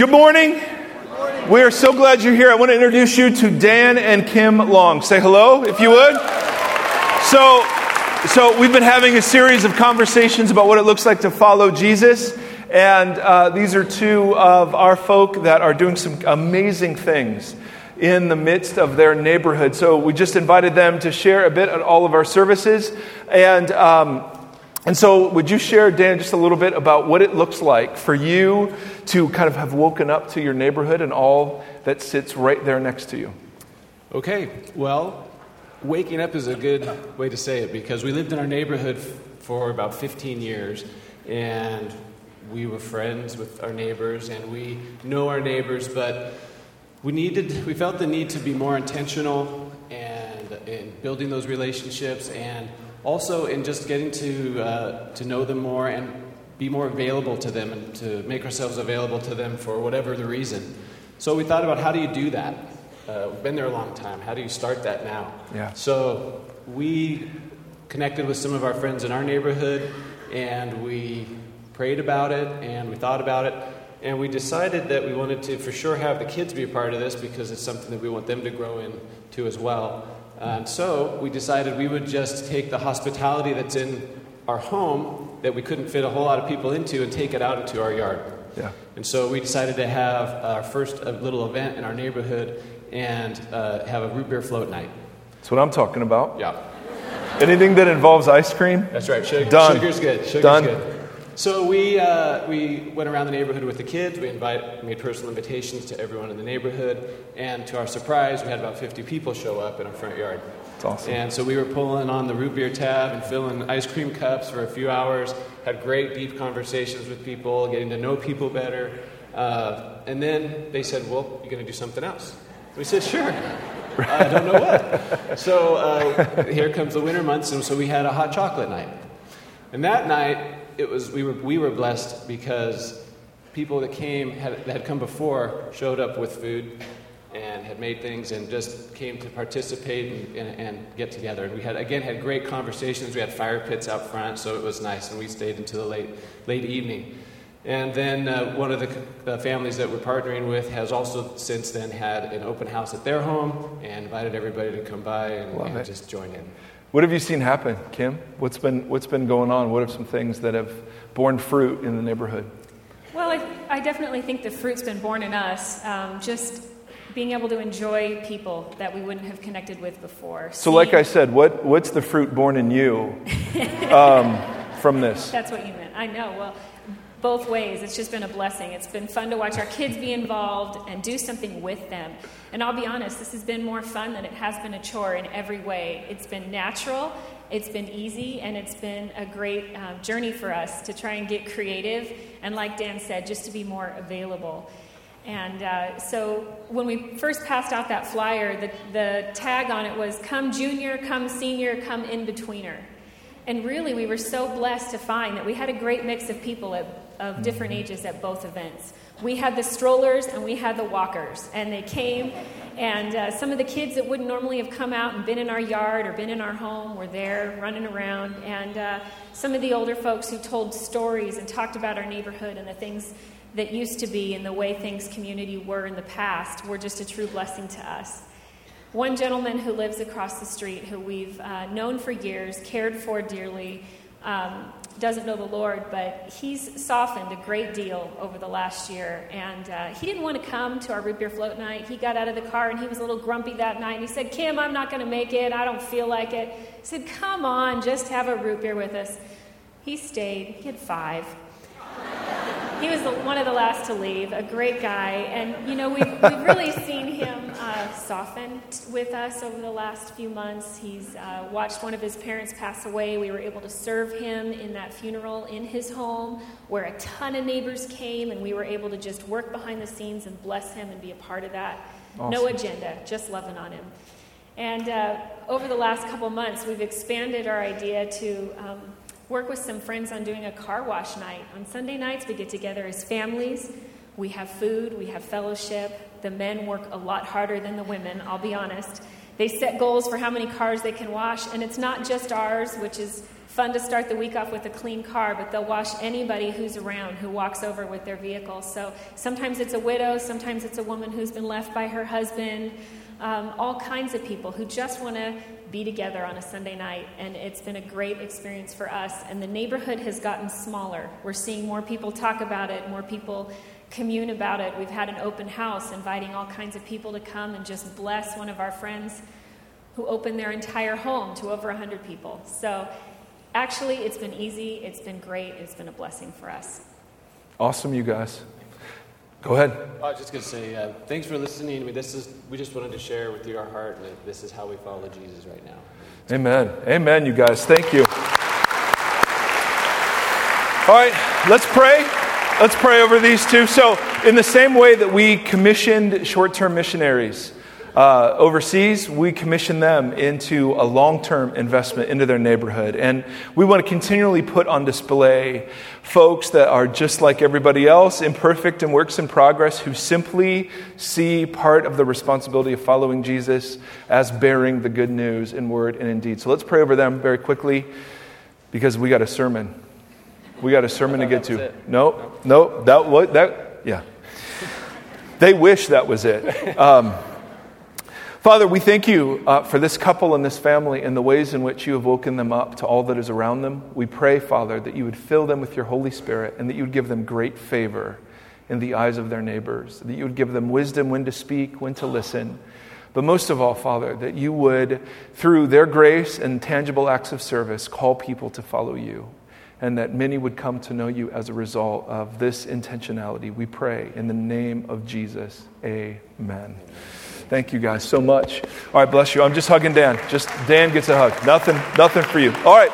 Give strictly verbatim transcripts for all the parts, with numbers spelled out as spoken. Good morning. Good morning. We are so glad you're here. I want to introduce you to Dan and Kim Long. Say hello, if you would. So, so we've been having a series of conversations about what it looks like to follow Jesus. And uh, these are two of our folk that are doing some amazing things in the midst of their neighborhood. So we just invited them to share a bit at all of our services. And um, and so would you share, Dan, just a little bit about what it looks like for you to kind of have woken up to your neighborhood and all that sits right there next to you? Okay. Well, waking up is a good way to say it, because we lived in our neighborhood for about fifteen years, and we were friends with our neighbors, and we know our neighbors, but We needed, we felt the need to be more intentional and in building those relationships, and also in just getting to uh, to know them more and be more available to them, and to make ourselves available to them for whatever the reason. So we thought about, how do you do that? Uh, we've been there a long time. How do you start that now? Yeah. So we connected with some of our friends in our neighborhood, and we prayed about it, and we thought about it. And we decided that we wanted to, for sure, have the kids be a part of this, because it's something that we want them to grow into as well. And so we decided we would just take the hospitality that's in our home that we couldn't fit a whole lot of people into, and take it out into our yard. Yeah. And so we decided to have our first little event in our neighborhood, and uh, have a root beer float night. That's what I'm talking about. Yeah. Anything that involves ice cream. That's right. Sugar, Done. Sugar's good. Sugar's Done. good. So we uh, we went around the neighborhood with the kids. We invite, made personal invitations to everyone in the neighborhood. And to our surprise, we had about fifty people show up in our front yard. That's awesome. And so we were pulling on the root beer tab and filling ice cream cups for a few hours, had great deep conversations with people, getting to know people better. Uh, and then they said, well, you're going to do something else. We said, sure. I don't know what. So uh, here comes the winter months, and so we had a hot chocolate night. And that night, It was we were we were blessed, because people that came had, that had come before showed up with food and had made things, and just came to participate and, and, and get together. And we had again had great conversations. We had fire pits out front, so it was nice, and we stayed until the late late evening. And then uh, one of the uh, families that we're partnering with has also since then had an open house at their home and invited everybody to come by and, and just join in. What have you seen happen, Kim? What's been what's been going on? What are some things that have borne fruit in the neighborhood? Well, I, I definitely think the fruit's been born in us. Um, just being able to enjoy people that we wouldn't have connected with before. So, See? like I said, what what's the fruit born in you um, from this? That's what you meant. I know. Well, both ways. It's just been a blessing. It's been fun to watch our kids be involved and do something with them. And I'll be honest, this has been more fun than it has been a chore in every way. It's been natural, it's been easy, and it's been a great um, journey for us to try and get creative. And like Dan said, just to be more available. And uh, so when we first passed out that flyer, the, the tag on it was, come junior, come senior, come in-betweener. And really, we were so blessed to find that we had a great mix of people at of different ages at both events. We had the strollers and we had the walkers, and they came, and uh, some of the kids that wouldn't normally have come out and been in our yard or been in our home were there running around, and uh, some of the older folks who told stories and talked about our neighborhood and the things that used to be and the way things community were in the past were just a true blessing to us. One gentleman who lives across the street, who we've uh, known for years, cared for dearly, um, doesn't know the Lord, but he's softened a great deal over the last year, and uh, he didn't want to come to our root beer float night. He got out of the car, and he was a little grumpy that night, and he said, Kim, I'm not going to make it. I don't feel like it. I said, come on, just have a root beer with us. He stayed. He had five. He was the, one of the last to leave, a great guy, and, you know, we've, we've really seen him uh, soften with us over the last few months. He's uh, watched one of his parents pass away. We were able to serve him in that funeral in his home, where a ton of neighbors came, and we were able to just work behind the scenes and bless him and be a part of that. Awesome. No agenda, just loving on him. And uh, over the last couple months, we've expanded our idea to Um, work with some friends on doing a car wash night. On Sunday nights, we get together as families. We have food. We have fellowship. The men work a lot harder than the women, I'll be honest. They set goals for how many cars they can wash, and it's not just ours, which is Fun to start the week off with a clean car, but they'll wash anybody who's around who walks over with their vehicle. So sometimes it's a widow, sometimes it's a woman who's been left by her husband, um, all kinds of people who just want to be together on a Sunday night. And it's been a great experience for us. And the neighborhood has gotten smaller. We're seeing more people talk about it, more people commune about it. We've had an open house inviting all kinds of people to come and just bless one of our friends who opened their entire home to over one hundred people. So actually, it's been easy. It's been great. It's been a blessing for us. Awesome, you guys. Go ahead. I was just going to say, uh, thanks for listening. I mean, this is, we just wanted to share with you our heart. And this is how we follow Jesus right now. Amen. Amen, you guys. Thank you. All right, let's pray. Let's pray over these two. So in the same way that we commissioned short-term missionaries Uh, overseas, we commission them into a long-term investment into their neighborhood. And we want to continually put on display folks that are just like everybody else, imperfect and works in progress, who simply see part of the responsibility of following Jesus as bearing the good news in word and in deed. So let's pray over them very quickly, because we got a sermon. We got a sermon to get to. No, no, that was, that, yeah. They wish that was it. Um, Father, we thank you uh, for this couple and this family and the ways in which you have woken them up to all that is around them. We pray, Father, that you would fill them with your Holy Spirit and that you would give them great favor in the eyes of their neighbors, that you would give them wisdom when to speak, when to listen. But most of all, Father, that you would, through their grace and tangible acts of service, call people to follow you, and that many would come to know you as a result of this intentionality. We pray in the name of Jesus. Amen. Thank you guys so much. All right, bless you. I'm just hugging Dan. Just Dan gets a hug. Nothing, nothing for you. All right.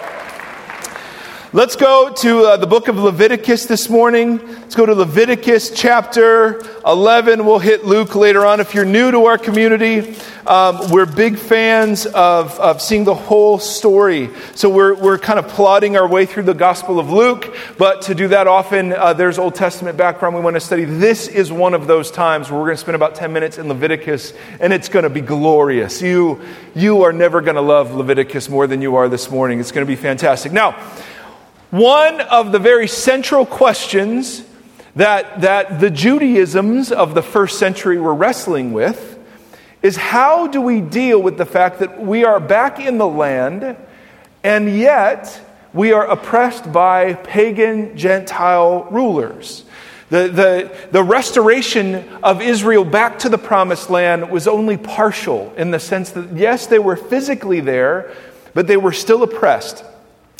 Let's go to uh, the book of Leviticus this morning. Let's go to Leviticus chapter eleven. We'll hit Luke later on. If you're new to our community, um, we're big fans of, of seeing the whole story. So we're we're kind of plodding our way through the Gospel of Luke. But to do that often, uh, there's Old Testament background we want to study. This is one of those times where we're going to spend about ten minutes in Leviticus, and it's going to be glorious. You, you are never going to love Leviticus more than you are this morning. It's going to be fantastic. Now, one of the very central questions that, that the Judaisms of the first century were wrestling with is, how do we deal with the fact that we are back in the land and yet we are oppressed by pagan Gentile rulers? The, the, the restoration of Israel back to the promised land was only partial, in the sense that, yes, they were physically there, but they were still oppressed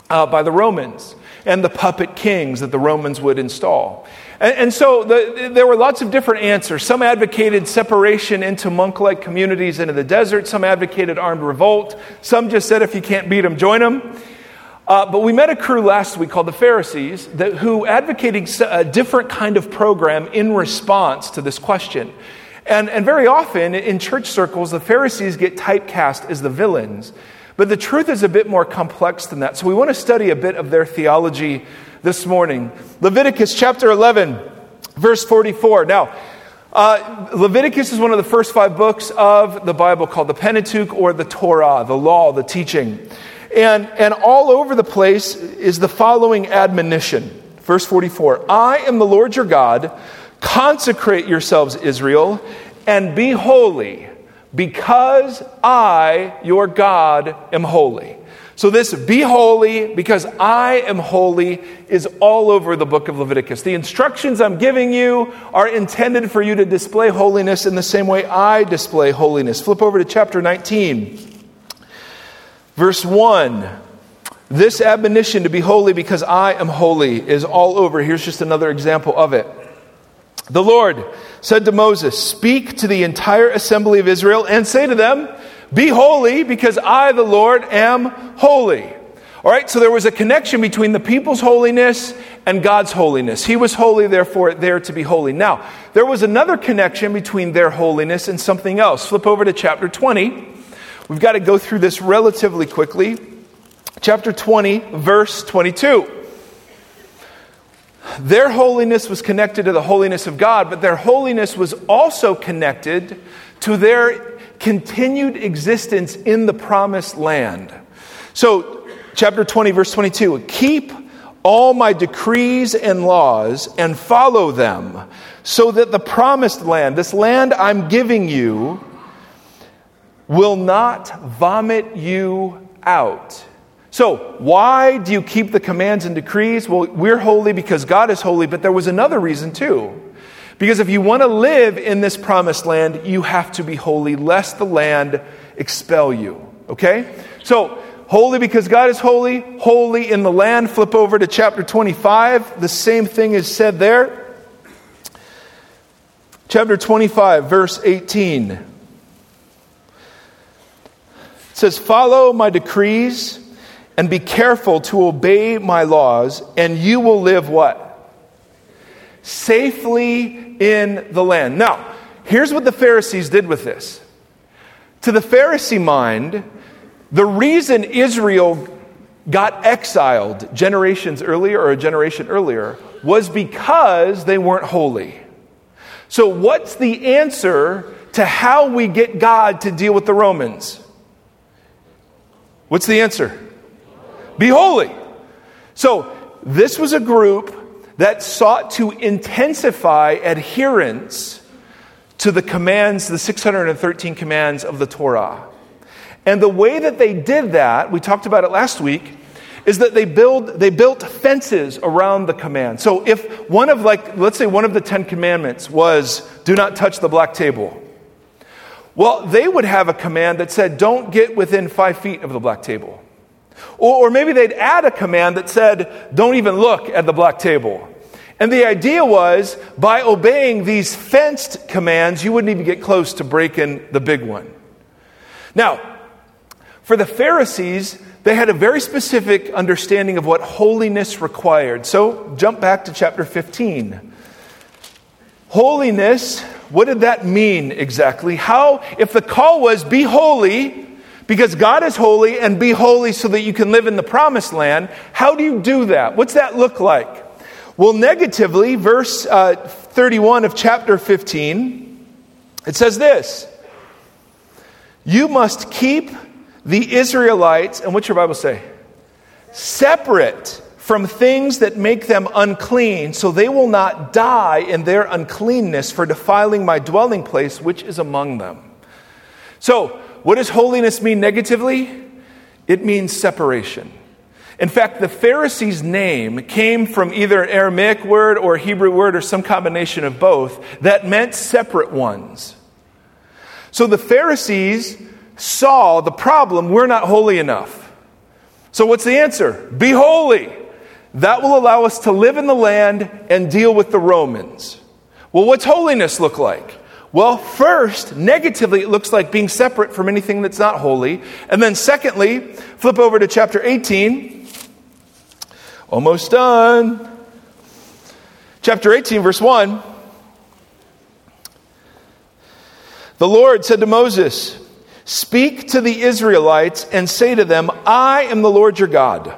Uh, by the Romans and the puppet kings that the Romans would install. And, and so the, there were lots of different answers. Some advocated separation into monk-like communities into the desert. Some advocated armed revolt. Some just said, if you can't beat them, join them. Uh, but we met a crew last week called the Pharisees that, who advocated a different kind of program in response to this question. And, and very often in church circles, the Pharisees get typecast as the villains. But the truth is a bit more complex than that. So we want to study a bit of their theology this morning. Leviticus chapter eleven, verse forty-four. Now, uh, Leviticus is one of the first five books of the Bible called the Pentateuch, or the Torah, the law, the teaching. And, and all over the place is the following admonition. Verse forty-four, I am the Lord your God. Consecrate yourselves, Israel, and be holy, because I, your God, am holy. So this be holy because I am holy is all over the book of Leviticus. The instructions I'm giving you are intended for you to display holiness in the same way I display holiness. Flip over to chapter nineteen, verse one. This admonition to be holy because I am holy is all over. Here's just another example of it. The Lord said to Moses, speak to the entire assembly of Israel and say to them, be holy because I, the Lord, am holy. All right, so there was a connection between the people's holiness and God's holiness. He was holy, therefore they're to be holy. Now, there was another connection between their holiness and something else. Flip over to chapter twenty. We've got to go through this relatively quickly. Chapter twenty, verse twenty-two. Their holiness was connected to the holiness of God, but their holiness was also connected to their continued existence in the promised land. So chapter twenty, verse twenty-two. Keep all my decrees and laws and follow them, so that the promised land, this land I'm giving you, will not vomit you out. So why do you keep the commands and decrees? Well, we're holy because God is holy, but there was another reason too. Because if you want to live in this promised land, you have to be holy, lest the land expel you. Okay? So, holy because God is holy, holy in the land. Flip over to chapter twenty-five. The same thing is said there. Chapter twenty-five, verse eighteen. It says, follow my decrees and be careful to obey my laws, and you will live what? Safely in the land. Now, here's what the Pharisees did with this. To the Pharisee mind, the reason Israel got exiled generations earlier or a generation earlier was because they weren't holy. So what's the answer to how we get God to deal with the Romans? What's the answer? Be holy. So this was a group that sought to intensify adherence to the commands, the six hundred thirteen commands of the Torah. And the way that they did that, we talked about it last week, is that they build they built fences around the command. So if one of like, let's say one of the Ten Commandments was, do not touch the black table. Well, they would have a command that said, don't get within five feet of the black table. Or, or maybe they'd add a command that said, don't even look at the black table. And the idea was, by obeying these fenced commands, you wouldn't even get close to breaking the big one. Now, for the Pharisees, they had a very specific understanding of what holiness required. So jump back to chapter fifteen. Holiness, what did that mean exactly? How, if the call was be holy, because God is holy, and be holy so that you can live in the promised land, how do you do that? What's that look like? Well, negatively, verse uh, thirty-one of chapter fifteen, it says this. You must keep the Israelites, and what's your Bible say? Separate from things that make them unclean, so they will not die in their uncleanness for defiling my dwelling place, which is among them. So, what does holiness mean negatively? It means separation. In fact, the Pharisees' name came from either an Aramaic word or a Hebrew word or some combination of both that meant separate ones. So the Pharisees saw the problem, we're not holy enough. So what's the answer? Be holy. That will allow us to live in the land and deal with the Romans. Well, what's holiness look like? Well, first, negatively, it looks like being separate from anything that's not holy. And then secondly, flip over to chapter eighteen. Almost done. Chapter eighteen, verse one. The Lord said to Moses, speak to the Israelites and say to them, I am the Lord your God.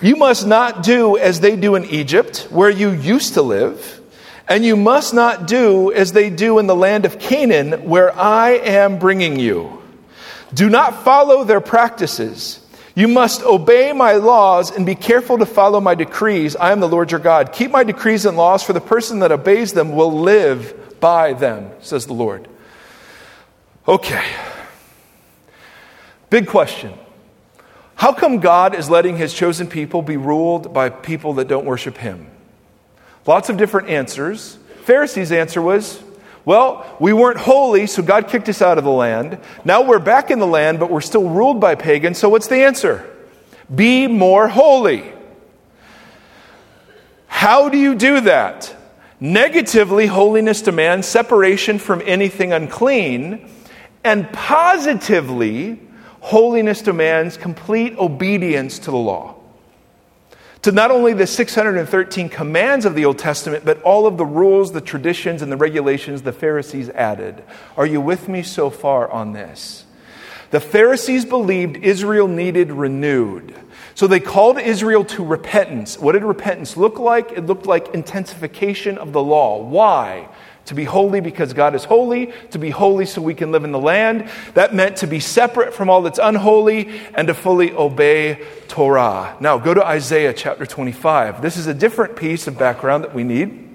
You must not do as they do in Egypt, where you used to live, and you must not do as they do in the land of Canaan, where I am bringing you. Do not follow their practices. You must obey my laws and be careful to follow my decrees. I am the Lord your God. Keep my decrees and laws, for the person that obeys them will live by them, says the Lord. Okay. Big question. How come God is letting his chosen people be ruled by people that don't worship him? Lots of different answers. Pharisees' answer was, well, we weren't holy, so God kicked us out of the land. Now we're back in the land, but we're still ruled by pagans, so what's the answer? Be more holy. How do you do that? Negatively, holiness demands separation from anything unclean, and positively, holiness demands complete obedience to the law. To not only the six hundred thirteen commands of the Old Testament, but all of the rules, the traditions, and the regulations the Pharisees added. Are you with me so far on this? The Pharisees believed Israel needed renewed. So they called Israel to repentance. What did repentance look like? It looked like intensification of the law. Why? To be holy because God is holy, to be holy so we can live in the land. That meant to be separate from all that's unholy and to fully obey Torah. Now go to Isaiah chapter twenty-five. This is a different piece of background that we need.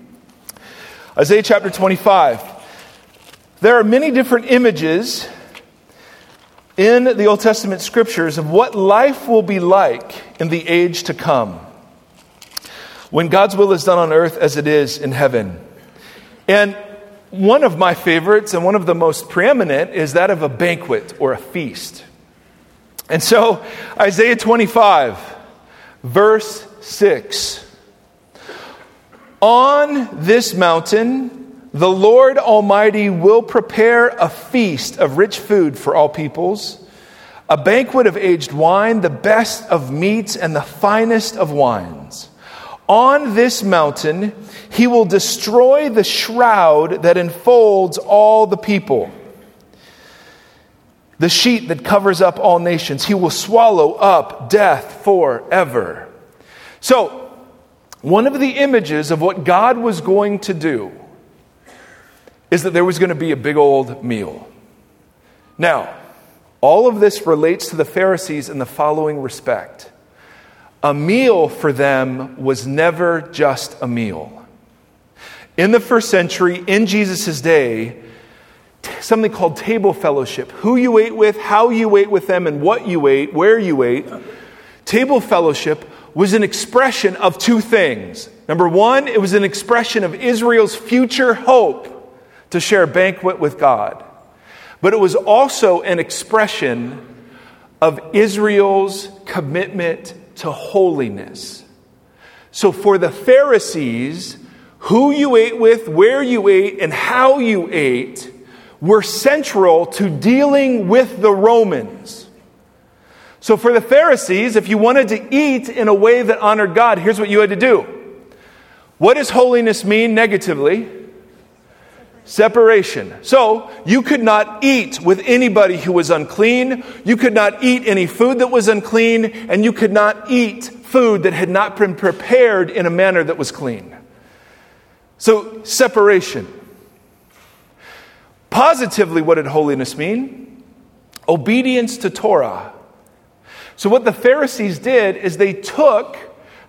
Isaiah chapter twenty-five. There are many different images in the Old Testament scriptures of what life will be like in the age to come, when God's will is done on earth as it is in heaven. And one of my favorites and one of the most preeminent is that of a banquet or a feast. And so Isaiah twenty-five, verse six. On this mountain, the Lord Almighty will prepare a feast of rich food for all peoples, a banquet of aged wine, the best of meats and the finest of wines. On this mountain, he will destroy the shroud that enfolds all the people, the sheet that covers up all nations. He will swallow up death forever. So, one of the images of what God was going to do is that there was going to be a big old meal. Now, all of this relates to the Pharisees in the following respect. A meal for them was never just a meal. In the first century, in Jesus' day, t- something called table fellowship, who you ate with, how you ate with them, and what you ate, where you ate, table fellowship was an expression of two things. Number one, it was an expression of Israel's future hope to share a banquet with God. But it was also an expression of Israel's commitment to holiness. So for the Pharisees, who you ate with, where you ate, and how you ate were central to dealing with the Romans. So for the Pharisees, if you wanted to eat in a way that honored God, here's what you had to do. What does holiness mean negatively? Separation. So you could not eat with anybody who was unclean. You could not eat any food that was unclean, and you could not eat food that had not been prepared in a manner that was clean. So separation. Positively, what did holiness mean? Obedience to Torah. So what the Pharisees did is they took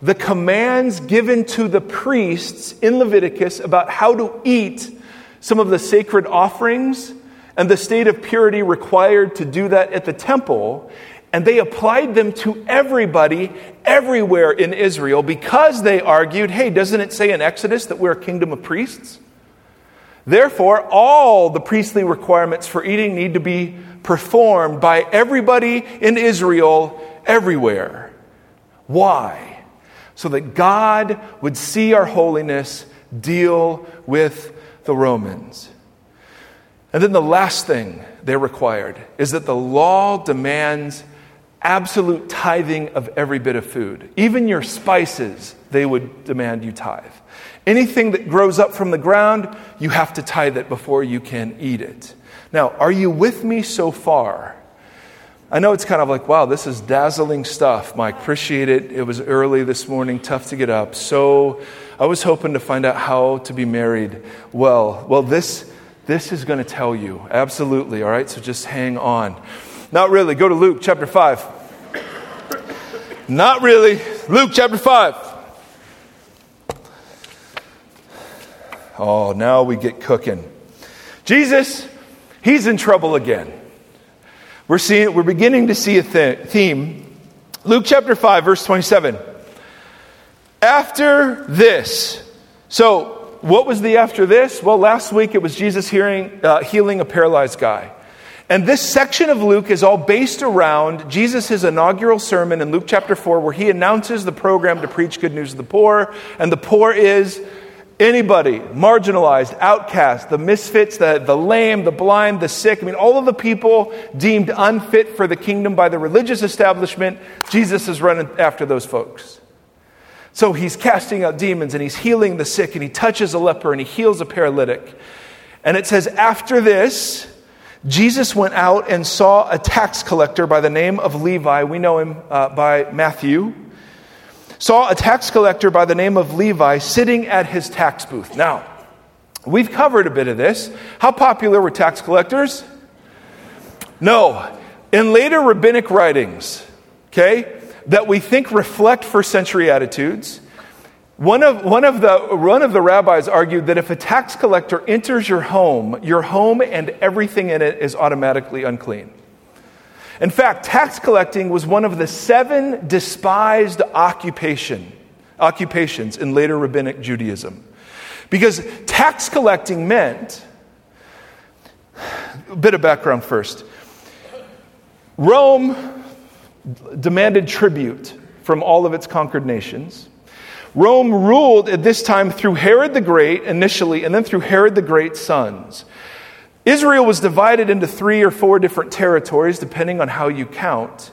the commands given to the priests in Leviticus about how to eat some of the sacred offerings and the state of purity required to do that at the temple, and they applied them to everybody, everywhere in Israel, because they argued, hey, doesn't it say in Exodus that we're a kingdom of priests? Therefore, all the priestly requirements for eating need to be performed by everybody in Israel, everywhere. Why? So that God would see our holiness, deal with the Romans. And then the last thing they required is that the law demands absolute tithing of every bit of food. Even your spices, they would demand you tithe. Anything that grows up from the ground, you have to tithe it before you can eat it. Now, are you with me so far? I know it's kind of like, wow, this is dazzling stuff, Mike. Appreciate it. It was early this morning, tough to get up. So I was hoping to find out how to be married well. Well, this this is going to tell you. Absolutely, all right? So just hang on. Not really. Go to Luke chapter five. Not really. Luke chapter five. Oh, now we get cooking. Jesus, he's in trouble again. We're seeing, we're beginning to see a theme. Luke chapter five, verse twenty-seven. After this. So what was the after this? Well, last week it was Jesus hearing, uh, healing a paralyzed guy. And this section of Luke is all based around Jesus' inaugural sermon in Luke chapter four, where he announces the program to preach good news to the poor. And the poor is anybody, marginalized, outcast, the misfits, the, the lame, the blind, the sick. I mean, all of the people deemed unfit for the kingdom by the religious establishment. Jesus is running after those folks. So he's casting out demons and he's healing the sick and he touches a leper and he heals a paralytic. And it says, after this, Jesus went out and saw a tax collector by the name of Levi. We know him uh, by Matthew. Saw a tax collector by the name of Levi sitting at his tax booth. Now, We've covered a bit of this. How popular were tax collectors? No. In later rabbinic writings, okay, that we think reflect first century attitudes, One of, one, of the, one of the rabbis argued that if a tax collector enters your home, your home and everything in it is automatically unclean. In fact, tax collecting was one of the seven despised occupation, occupations in later rabbinic Judaism. Because tax collecting meant, a bit of background first, Rome demanded tribute from all of its conquered nations. Rome ruled at this time through Herod the Great initially, and then through Herod the Great's sons. Israel was divided into three or four different territories, depending on how you count,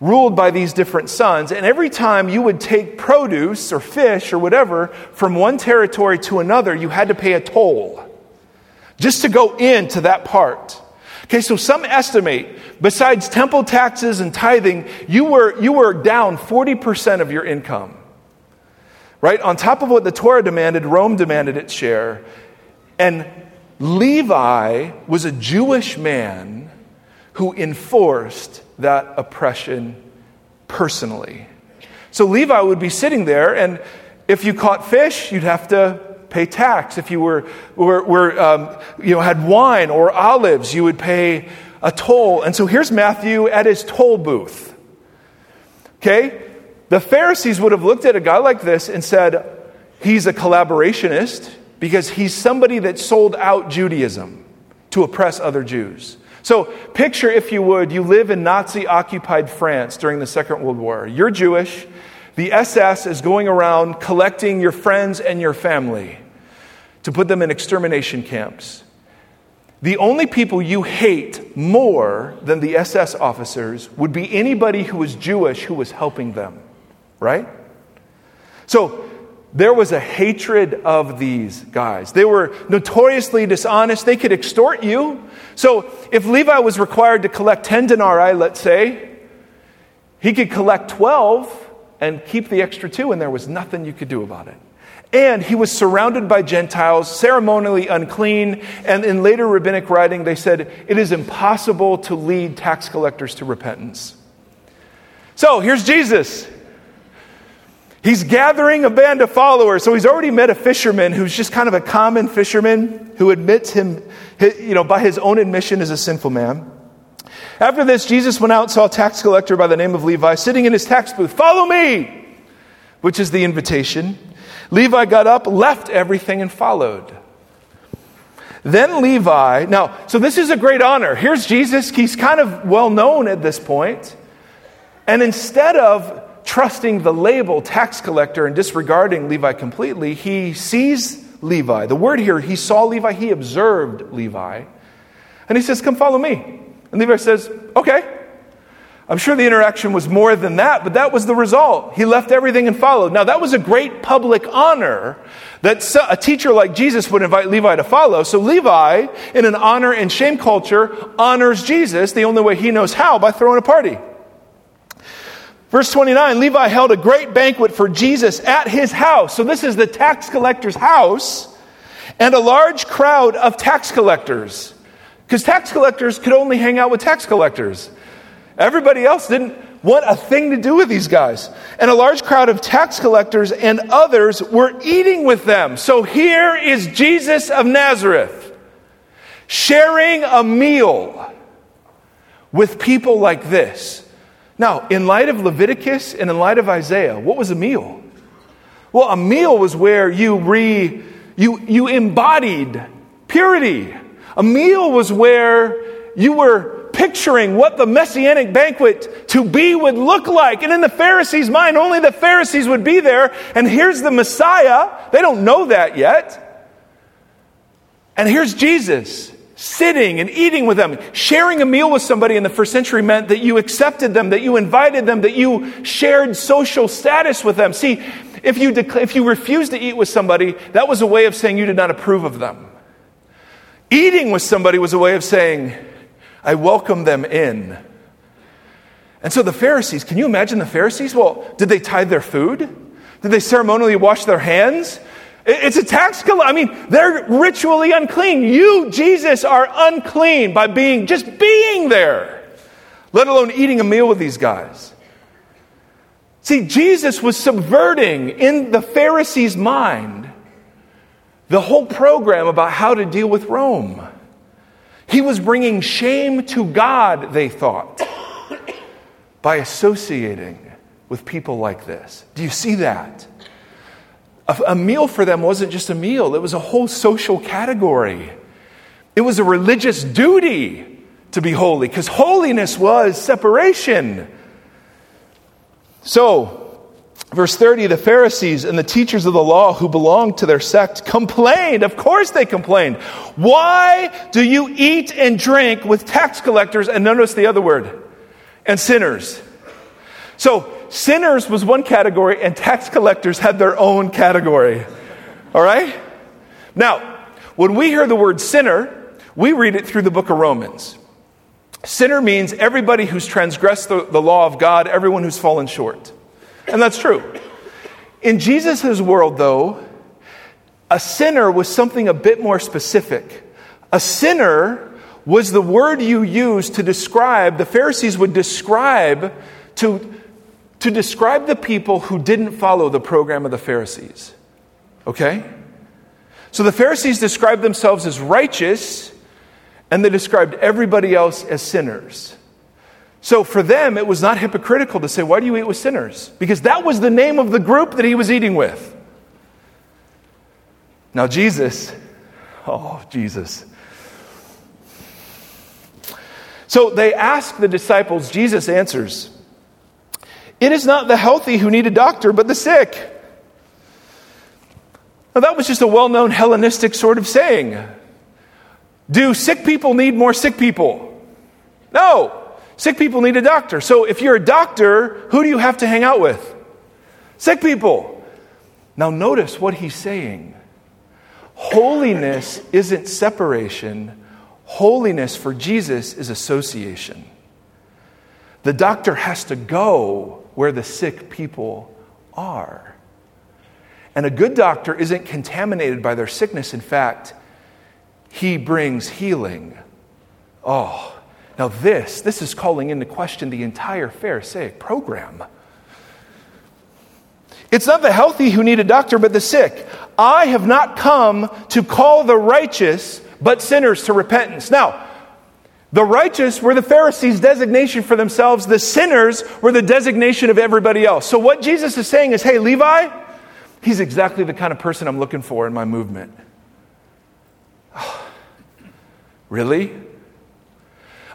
ruled by these different sons. And every time you would take produce or fish or whatever from one territory to another, you had to pay a toll just to go into that part. Okay, so some estimate, besides temple taxes and tithing, you were, you were down forty percent of your income. Right? On top of what the Torah demanded, Rome demanded its share. And Levi was a Jewish man who enforced that oppression personally. So Levi would be sitting there, and if you caught fish, you'd have to pay tax. If you were, were, were um, you know, had wine or olives, you would pay a toll. And so here's Matthew at his toll booth. Okay? The Pharisees would have looked at a guy like this and said, he's a collaborationist because he's somebody that sold out Judaism to oppress other Jews. So picture, if you would, you live in Nazi-occupied France during the Second World War. You're Jewish. The S S is going around collecting your friends and your family to put them in extermination camps. The only people you hate more than the S S officers would be anybody who was Jewish who was helping them. Right? So there was a hatred of these guys. They were notoriously dishonest. They could extort you. So if Levi was required to collect ten denarii, let's say, he could collect twelve and keep the extra two, and there was nothing you could do about it. And he was surrounded by Gentiles, ceremonially unclean, and in later rabbinic writing they said, it is impossible to lead tax collectors to repentance. So here's Jesus. He's gathering a band of followers. So he's already met a fisherman who's just kind of a common fisherman who admits him, you know, by his own admission as a sinful man. After this, Jesus went out and saw a tax collector by the name of Levi sitting in his tax booth. Follow me, which is the invitation. Levi got up, left everything, and followed. Then Levi, now, so this is a great honor. Here's Jesus. He's kind of well known at this point. And instead of trusting the label tax collector and disregarding Levi completely, he sees Levi. The word here, he saw Levi, he observed Levi. And he says, come follow me. And Levi says, okay. I'm sure the interaction was more than that, but that was the result. He left everything and followed. Now, that was a great public honor that a teacher like Jesus would invite Levi to follow. So Levi, in an honor and shame culture, honors Jesus the only way he knows how, by throwing a party. Verse twenty-nine, Levi held a great banquet for Jesus at his house. So this is the tax collector's house, and a large crowd of tax collectors. Because tax collectors could only hang out with tax collectors. Everybody else didn't want a thing to do with these guys. And a large crowd of tax collectors and others were eating with them. So here is Jesus of Nazareth sharing a meal with people like this. Now, in light of Leviticus and in light of Isaiah, what was a meal? Well, a meal was where you re you you embodied purity. A meal was where you were picturing what the messianic banquet to be would look like. And in the Pharisees' mind, only the Pharisees would be there. And here's the Messiah. They don't know that yet. And here's Jesus, sitting and eating with them. Sharing a meal with somebody in the first century meant that you accepted them, that you invited them, that you shared social status with them. See, if you dec- if you refused to eat with somebody, that was a way of saying you did not approve of them. Eating with somebody was a way of saying, I welcome them in. And so the Pharisees, can you imagine the Pharisees? Well, did they tithe their food? Did they ceremonially wash their hands? It's a tax collector. I mean, they're ritually unclean. You, Jesus, are unclean by being just being there, let alone eating a meal with these guys. See, Jesus was subverting in the Pharisees' mind the whole program about how to deal with Rome. He was bringing shame to God, they thought, by associating with people like this. Do you see that? A, a meal for them wasn't just a meal. It was a whole social category. It was a religious duty to be holy, because holiness was separation. So, verse thirty, the Pharisees and the teachers of the law who belonged to their sect complained. Of course they complained. Why do you eat and drink with tax collectors? And notice the other word, and sinners. So, sinners was one category, and tax collectors had their own category. All right? Now, when we hear the word sinner, we read it through the book of Romans. Sinner means everybody who's transgressed the, the law of God, everyone who's fallen short. And that's true. In Jesus' world, though, a sinner was something a bit more specific. A sinner was the word you use to describe, the Pharisees would describe, to, to describe the people who didn't follow the program of the Pharisees. Okay? So the Pharisees described themselves as righteous, and they described everybody else as sinners. So for them, it was not hypocritical to say, why do you eat with sinners? Because that was the name of the group that he was eating with. Now Jesus, oh, Jesus. So they ask the disciples, Jesus answers, it is not the healthy who need a doctor, but the sick. Now that was just a well-known Hellenistic sort of saying. Do sick people need more sick people? No. Sick people need a doctor. So if you're a doctor, who do you have to hang out with? Sick people. Now notice what he's saying. Holiness isn't separation. Holiness for Jesus is association. The doctor has to go where the sick people are. And a good doctor isn't contaminated by their sickness. In fact, he brings healing. Oh, now this, this is calling into question the entire Pharisaic program. It's not the healthy who need a doctor, but the sick. I have not come to call the righteous, but sinners to repentance. Now, the righteous were the Pharisees' designation for themselves. The sinners were the designation of everybody else. So what Jesus is saying is, hey, Levi, he's exactly the kind of person I'm looking for in my movement. Really?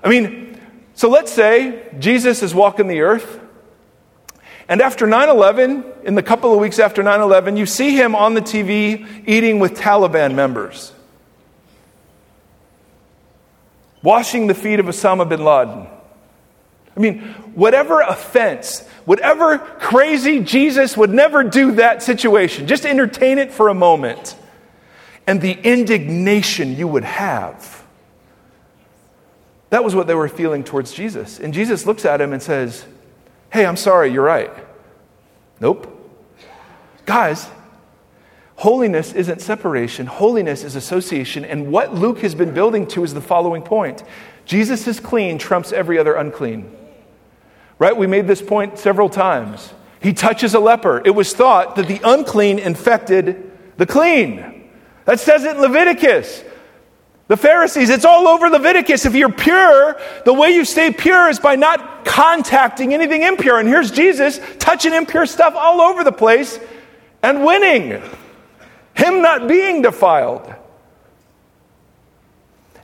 I mean, so let's say Jesus is walking the earth, and after nine eleven, in the couple of weeks after nine eleven, you see him on the T V eating with Taliban members, washing the feet of Osama bin Laden. I mean, whatever offense, whatever crazy, Jesus would never do that situation. Just entertain it for a moment. And the indignation you would have. That was what they were feeling towards Jesus. And Jesus looks at him and says, hey, I'm sorry, you're right. Nope. Guys, holiness isn't separation. Holiness is association. And what Luke has been building to is the following point. Jesus is clean, trumps every other unclean. Right? We made this point several times. He touches a leper. It was thought that the unclean infected the clean. That says it in Leviticus. The Pharisees, it's all over Leviticus. If you're pure, the way you stay pure is by not contacting anything impure. And here's Jesus touching impure stuff all over the place and winning. Him not being defiled.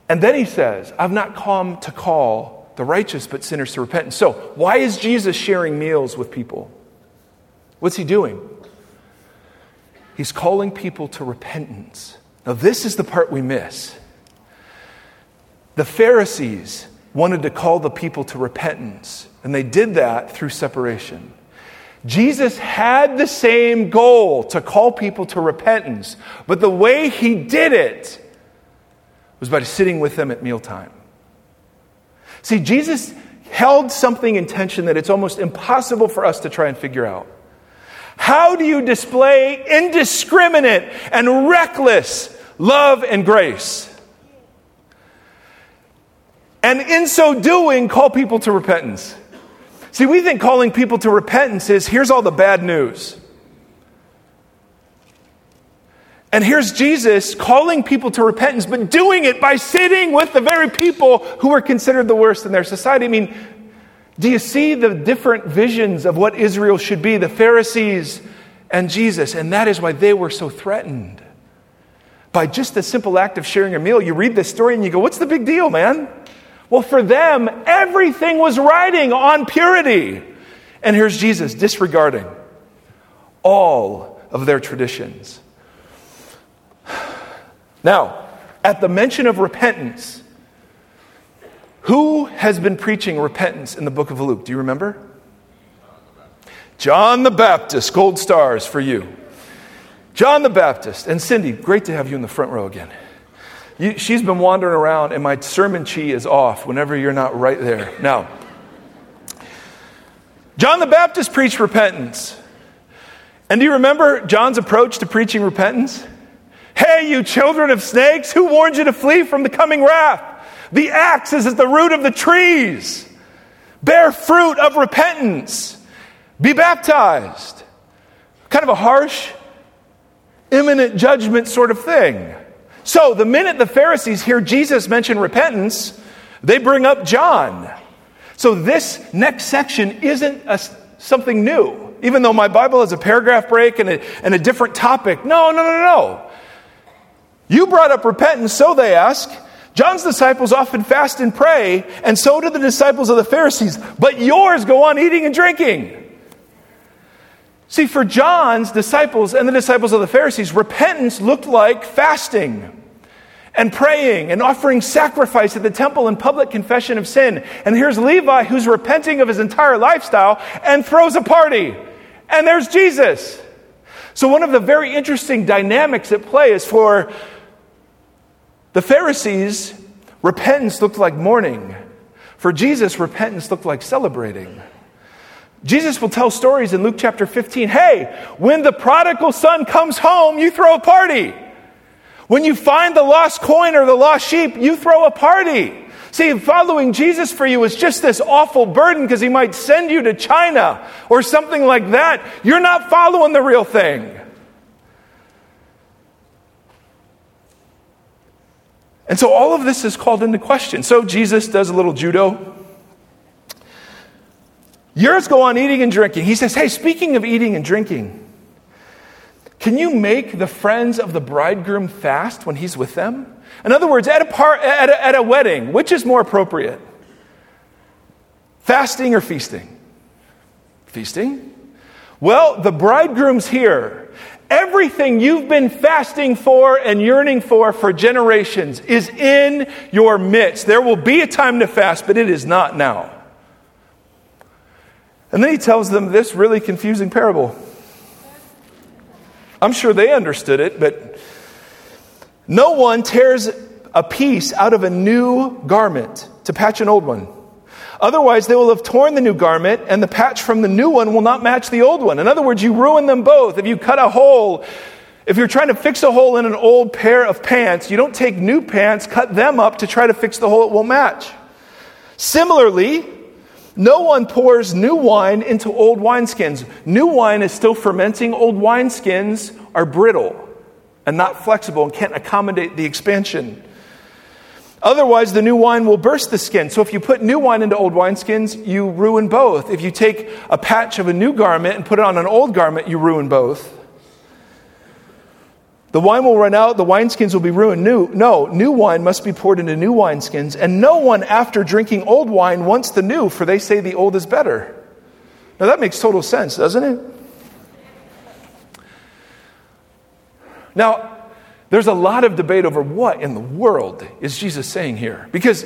And then he says, I've not come to call the righteous but sinners to repentance. So why is Jesus sharing meals with people? What's he doing? He's calling people to repentance. Now, this is the part we miss. The Pharisees wanted to call the people to repentance, and they did that through separation. Jesus had the same goal, to call people to repentance, but the way he did it was by sitting with them at mealtime. See, Jesus held something in tension that it's almost impossible for us to try and figure out. How do you display indiscriminate and reckless love and grace? And in so doing, call people to repentance. See, we think calling people to repentance is, here's all the bad news. And here's Jesus calling people to repentance, but doing it by sitting with the very people who were considered the worst in their society. I mean, do you see the different visions of what Israel should be? The Pharisees and Jesus. And that is why they were so threatened by just the simple act of sharing a meal. You read this story and you go, what's the big deal, man? Well, for them, everything was riding on purity. And here's Jesus disregarding all of their traditions. Now, at the mention of repentance, who has been preaching repentance in the book of Luke? Do you remember? John the Baptist. Gold stars for you. John the Baptist. And Cindy, great to have you in the front row again. You, she's been wandering around, and my sermon chi is off whenever you're not right there. Now, John the Baptist preached repentance. And do you remember John's approach to preaching repentance? Hey, you children of snakes, who warned you to flee from the coming wrath? The axe is at the root of the trees. Bear fruit of repentance. Be baptized. Kind of a harsh, imminent judgment sort of thing. So the minute the Pharisees hear Jesus mention repentance, they bring up John. So this next section isn't a, something new. Even though my Bible has a paragraph break and a, and a different topic. No, no, no, no. You brought up repentance, so they ask. John's disciples often fast and pray, and so do the disciples of the Pharisees. But yours go on eating and drinking. See, for John's disciples and the disciples of the Pharisees, repentance looked like fasting and praying and offering sacrifice at the temple and public confession of sin. And here's Levi, who's repenting of his entire lifestyle and throws a party. And there's Jesus. So one of the very interesting dynamics at play is for the Pharisees, repentance looked like mourning. For Jesus, repentance looked like celebrating. Jesus will tell stories in Luke chapter fifteen. Hey, when the prodigal son comes home, you throw a party. When you find the lost coin or the lost sheep, you throw a party. See, following Jesus for you is just this awful burden because he might send you to China or something like that. You're not following the real thing. And so all of this is called into question. So Jesus does a little judo. Yours go on eating and drinking. He says, hey, speaking of eating and drinking, can you make the friends of the bridegroom fast when he's with them? In other words, at a, par- at a, at a wedding, which is more appropriate? Fasting or feasting? Feasting? Well, the bridegroom's here. Everything you've been fasting for and yearning for for generations is in your midst. There will be a time to fast, but it is not now. And then he tells them this really confusing parable. I'm sure they understood it, but no one tears a piece out of a new garment to patch an old one. Otherwise, they will have torn the new garment, and the patch from the new one will not match the old one. In other words, you ruin them both. If you cut a hole, if you're trying to fix a hole in an old pair of pants, you don't take new pants, cut them up to try to fix the hole. It won't match. Similarly, no one pours new wine into old wineskins. New wine is still fermenting. Old wineskins are brittle and not flexible and can't accommodate the expansion. Otherwise, the new wine will burst the skin. So if you put new wine into old wineskins, you ruin both. If you take a patch of a new garment and put it on an old garment, you ruin both. The wine will run out, the wineskins will be ruined. New, no, new wine must be poured into new wineskins, and no one after drinking old wine wants the new, for they say the old is better. Now that makes total sense, doesn't it? Now, there's a lot of debate over what in the world is Jesus saying here. Because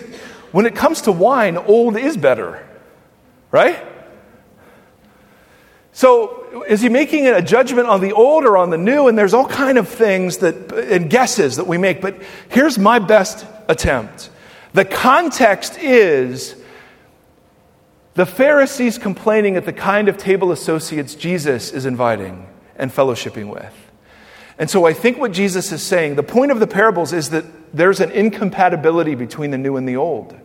when it comes to wine, old is better, right? So is he making a judgment on the old or on the new? And there's all kind of things that and guesses that we make. But here's my best attempt. The context is the Pharisees complaining at the kind of table associates Jesus is inviting. and fellowshipping with. And so I think what Jesus is saying, the point of the parables is that there's an incompatibility between the new and the old.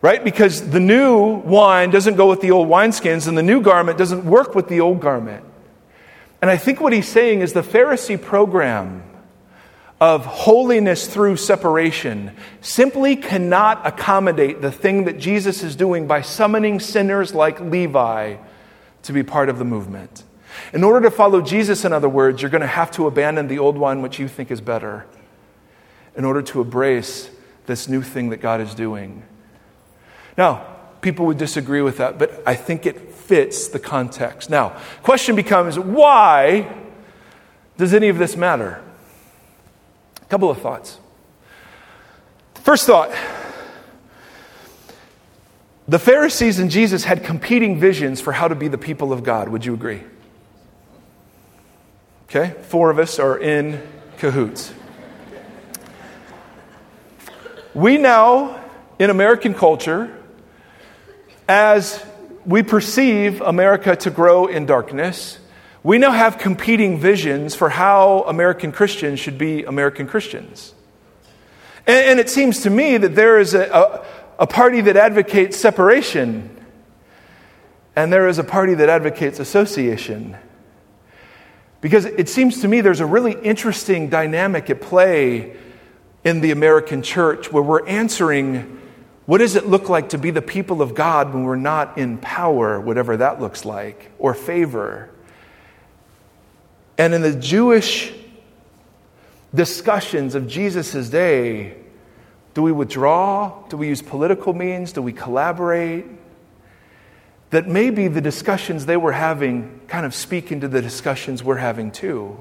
Right? Because the new wine doesn't go with the old wineskins, and the new garment doesn't work with the old garment. And I think what he's saying is the Pharisee program of holiness through separation simply cannot accommodate the thing that Jesus is doing by summoning sinners like Levi to be part of the movement. In order to follow Jesus, in other words, you're going to have to abandon the old wine, which you think is better, in order to embrace this new thing that God is doing. Now, people would disagree with that, but I think it fits the context. Now, question becomes, why does any of this matter? Couple of thoughts. First thought, the Pharisees and Jesus had competing visions for how to be the people of God. Would you agree? Okay, four of us are in cahoots. We now, in American culture, as we perceive America to grow in darkness, we now have competing visions for how American Christians should be American Christians. And, and it seems to me that there is a, a, a party that advocates separation, and there is a party that advocates association. Because it seems to me there's a really interesting dynamic at play in the American church where we're answering, what does it look like to be the people of God when we're not in power, whatever that looks like, or favor? And in the Jewish discussions of Jesus' day, do we withdraw? Do we use political means? Do we collaborate? That maybe the discussions they were having kind of speak into the discussions we're having too.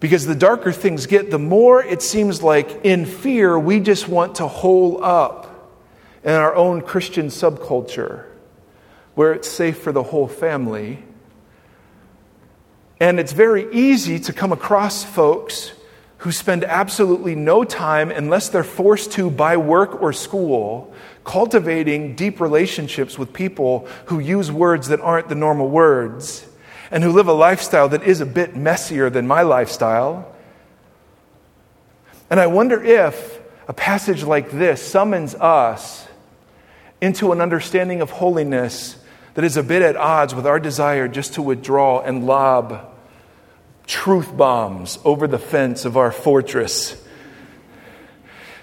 Because the darker things get, the more it seems like in fear we just want to hole up in our own Christian subculture where it's safe for the whole family. And it's very easy to come across folks who spend absolutely no time, unless they're forced to by work or school, cultivating deep relationships with people who use words that aren't the normal words and who live a lifestyle that is a bit messier than my lifestyle. And I wonder if a passage like this summons us into an understanding of holiness that is a bit at odds with our desire just to withdraw and lob truth bombs over the fence of our fortress.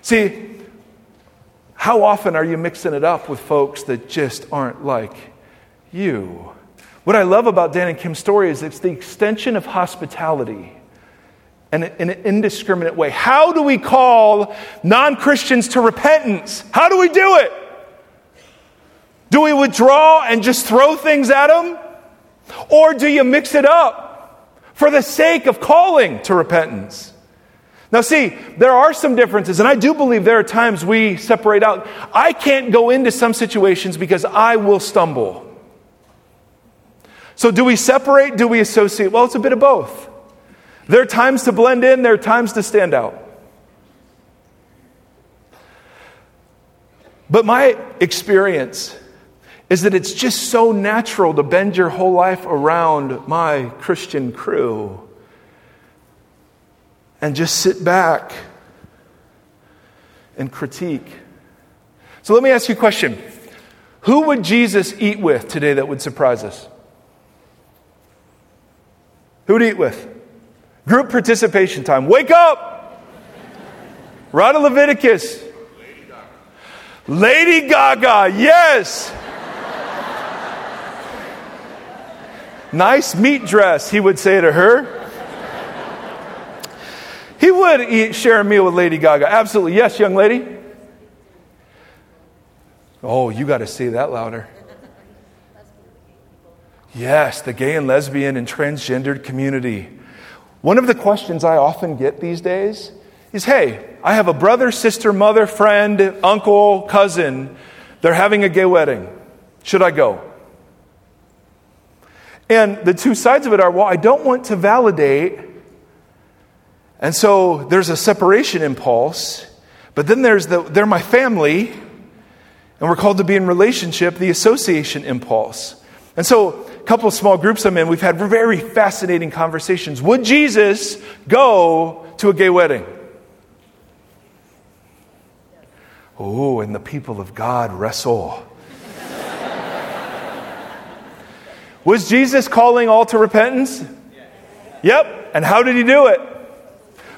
See, how often are you mixing it up with folks that just aren't like you? What I love about Dan and Kim's story is it's the extension of hospitality in an indiscriminate way. How do we call non-Christians to repentance? How do we do it? Do we withdraw and just throw things at them? Or do you mix it up for the sake of calling to repentance? Now see, there are some differences, and I do believe there are times we separate out. I can't go into some situations because I will stumble. So do we separate? Do we associate? Well, it's a bit of both. There are times to blend in. There are times to stand out. But my experience is that it's just so natural to bend your whole life around my Christian crew and just sit back and critique. So let me ask you a question. Who would Jesus eat with today that would surprise us? Who would he eat with? Group participation time. Wake up! Right of Leviticus. Lady Gaga, yes! Nice meat dress, he would say to her. He would eat, share a meal with Lady Gaga. Absolutely. Yes, young lady? Oh, you got to say that louder. Yes, the gay and lesbian and transgendered community. One of the questions I often get these days is, hey, I have a brother, sister, mother, friend, uncle, cousin. They're having a gay wedding. Should I go? And the two sides of it are, well, I don't want to validate. And so there's a separation impulse. But then there's the, they're my family. And we're called to be in relationship, the association impulse. And so a couple of small groups I'm in, we've had very fascinating conversations. Would Jesus go to a gay wedding? Oh, and the people of God wrestle. Was Jesus calling all to repentance? Yep. And how did he do it?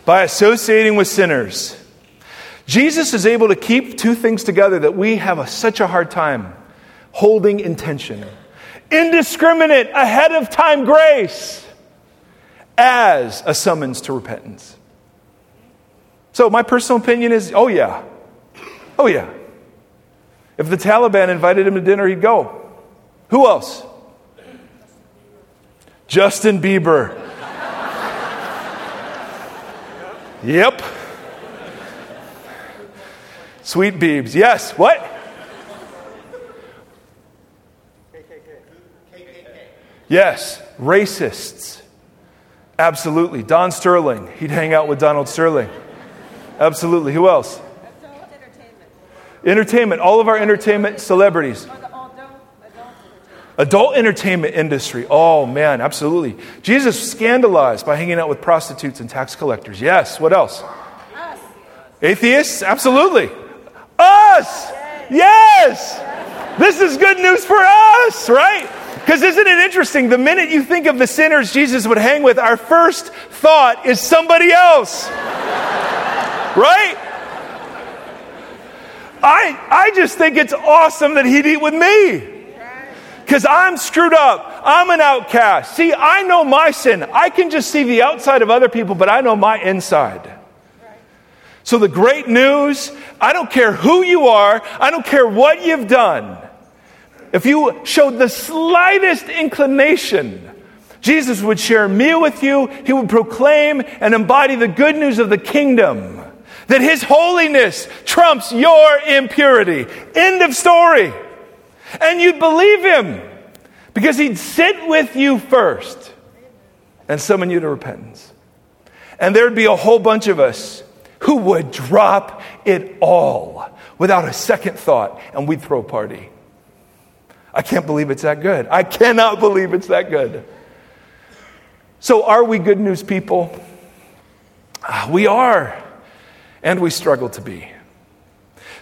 By associating with sinners. Jesus is able to keep two things together that we have a, such a hard time holding in tension. Indiscriminate, ahead of time grace as a summons to repentance. So my personal opinion is, oh yeah. Oh yeah. If the Taliban invited him to dinner, he'd go. Who else? Justin Bieber. Yep. Sweet Biebs. Yes. What? K K K. Yes. Racists. Absolutely. Don Sterling. He'd hang out with Donald Sterling. Absolutely. Who else? Entertainment. Entertainment. All of our entertainment celebrities. Adult entertainment industry. Oh, man, absolutely. Jesus was scandalized by hanging out with prostitutes and tax collectors. Yes. What else? Us. Atheists? Absolutely. Us. Yes. Yes. This is good news for us, right? Because isn't it interesting? The minute you think of the sinners Jesus would hang with, our first thought is somebody else. Right? I, I just think it's awesome that he'd eat with me. Because I'm screwed up. I'm an outcast. See, I know my sin. I can just see the outside of other people, but I know my inside. Right. So the great news, I don't care who you are. I don't care what you've done. If you showed the slightest inclination, Jesus would share a meal with you. He would proclaim and embody the good news of the kingdom. That his holiness trumps your impurity. End of story. And you'd believe him because he'd sit with you first and summon you to repentance. And there'd be a whole bunch of us who would drop it all without a second thought, and we'd throw a party. I can't believe it's that good. I cannot believe it's that good. So are we good news people? We are, and we struggle to be.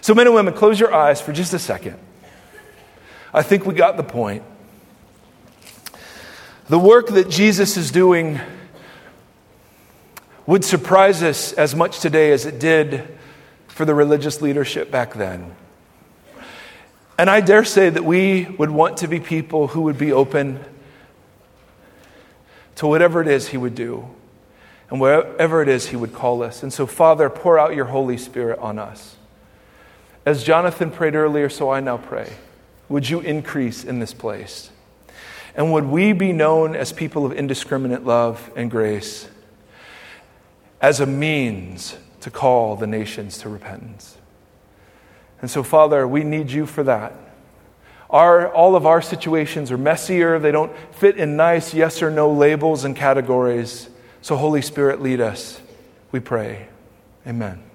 So men and women, close your eyes for just a second. I think we got the point. The work that Jesus is doing would surprise us as much today as it did for the religious leadership back then. And I dare say that we would want to be people who would be open to whatever it is he would do and wherever it is he would call us. And so, Father, pour out your Holy Spirit on us. As Jonathan prayed earlier, so I now pray. Would you increase in this place? And would we be known as people of indiscriminate love and grace as a means to call the nations to repentance? And so, Father, we need you for that. Our, all of our situations are messier. They don't fit in nice yes or no labels and categories. So, Holy Spirit, lead us, we pray. Amen.